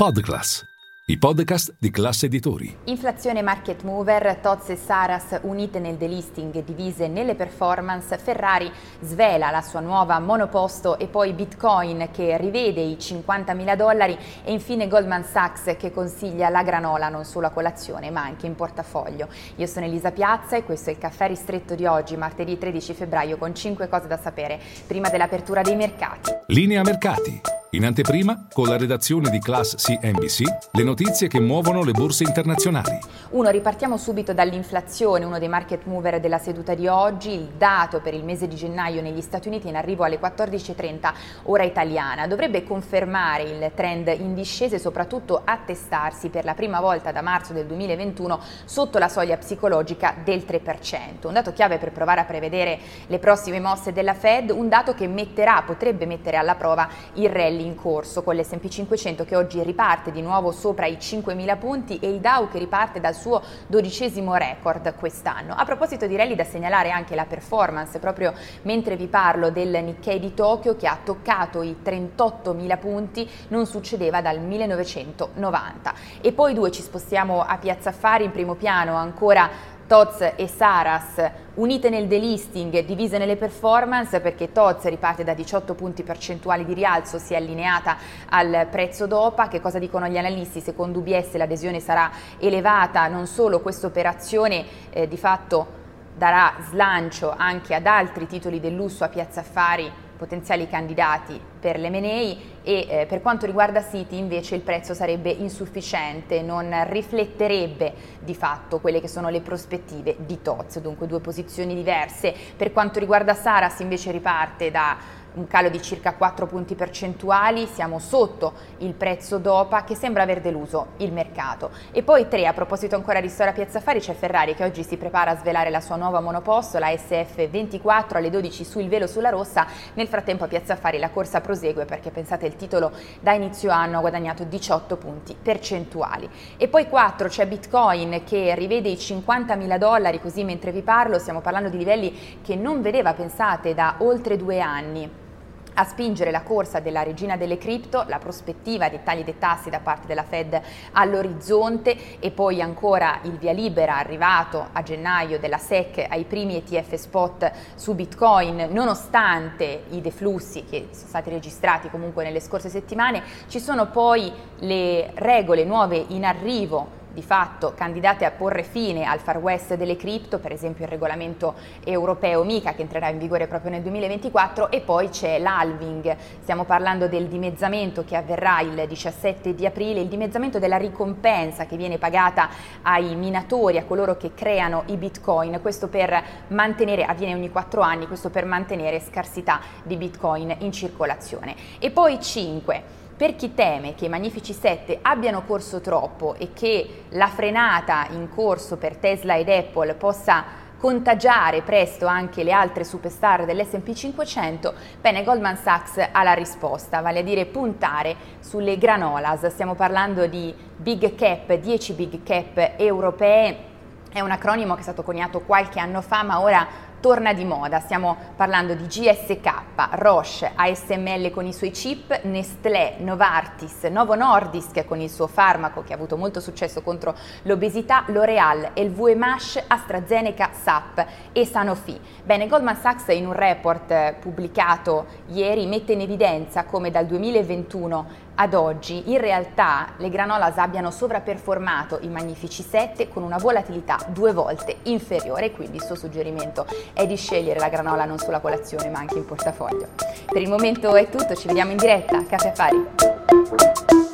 Podcast, i podcast di Classe Editori. Inflazione market mover, Tod's e Saras unite nel delisting, divise nelle performance, Ferrari svela la sua nuova monoposto e poi Bitcoin che rivede i $50.000 e infine Goldman Sachs che consiglia la granola non solo a colazione ma anche in portafoglio. Io sono Elisa Piazza e questo è il caffè ristretto di oggi, martedì 13 febbraio, con 5 cose da sapere prima dell'apertura dei mercati. Linea mercati. In anteprima, con la redazione di Class CNBC, le notizie che muovono le borse internazionali. Ripartiamo subito dall'inflazione, uno dei market mover della seduta di oggi, il dato per il mese di gennaio negli Stati Uniti in arrivo alle 14:30 ora italiana. Dovrebbe confermare il trend in discesa e soprattutto attestarsi per la prima volta da marzo del 2021 sotto la soglia psicologica del 3%. Un dato chiave per provare a prevedere le prossime mosse della Fed, un dato che potrebbe mettere alla prova il rally in corso, con l'S&P 500 che oggi riparte di nuovo sopra i 5.000 punti e il Dow che riparte dal suo 12° record quest'anno. A proposito di rally, da segnalare anche la performance, proprio mentre vi parlo, del Nikkei di Tokyo che ha toccato i 38.000 punti, non succedeva dal 1990. E poi ci spostiamo a Piazza Affari, in primo piano ancora Tod's e Saras unite nel delisting, divise nelle performance, perché Tod's riparte da 18 punti percentuali di rialzo, si è allineata al prezzo d'OPA. Che cosa dicono gli analisti? Secondo UBS l'adesione sarà elevata, non solo questa operazione di fatto darà slancio anche ad altri titoli del lusso a Piazza Affari, potenziali candidati per l'M&A, e per quanto riguarda City invece il prezzo sarebbe insufficiente, non rifletterebbe di fatto quelle che sono le prospettive di Tod's, dunque due posizioni diverse. Per quanto riguarda Saras invece riparte da un calo di circa 4 punti percentuali, siamo sotto il prezzo d'OPA che sembra aver deluso il mercato. E poi a proposito ancora di storia Piazza Affari, c'è Ferrari che oggi si prepara a svelare la sua nuova monoposto, la SF24, alle 12 sul velo sulla rossa. Nel frattempo a Piazza Affari la corsa prosegue, perché pensate il titolo da inizio anno ha guadagnato 18 punti percentuali. E poi 4 c'è Bitcoin che rivede i $50.000, così mentre vi parlo, stiamo parlando di livelli che non vedeva, pensate, da oltre 2 anni. A spingere la corsa della regina delle cripto, la prospettiva di tagli dei tassi da parte della Fed all'orizzonte, e poi ancora il via libera arrivato a gennaio della SEC ai primi ETF spot su Bitcoin, nonostante i deflussi che sono stati registrati comunque nelle scorse settimane. Ci sono poi le regole nuove in arrivo, di fatto candidate a porre fine al far west delle cripto, per esempio il regolamento europeo MICA che entrerà in vigore proprio nel 2024, e poi c'è l'halving, stiamo parlando del dimezzamento che avverrà il 17 di aprile, il dimezzamento della ricompensa che viene pagata ai minatori, a coloro che creano i bitcoin, avviene ogni 4 anni, questo per mantenere scarsità di bitcoin in circolazione. E poi 5. Per chi teme che i Magnifici 7 abbiano corso troppo e che la frenata in corso per Tesla ed Apple possa contagiare presto anche le altre superstar dell'S&P 500, bene, Goldman Sachs ha la risposta, vale a dire puntare sulle granolas. Stiamo parlando di big cap, 10 big cap europee, è un acronimo che è stato coniato qualche anno fa ma ora torna di moda. Stiamo parlando di GSK, Roche, ASML con i suoi chip, Nestlé, Novartis, Novo Nordisk con il suo farmaco che ha avuto molto successo contro l'obesità, L'Oreal, LVMH, AstraZeneca, SAP e Sanofi. Bene, Goldman Sachs in un report pubblicato ieri mette in evidenza come dal 2021 ad oggi in realtà le granolas abbiano sovraperformato i Magnifici 7 con una volatilità 2 volte inferiore, quindi il suo suggerimento è di scegliere la granola non solo a colazione ma anche in portafoglio. Per il momento è tutto, ci vediamo in diretta a Caffè Affari.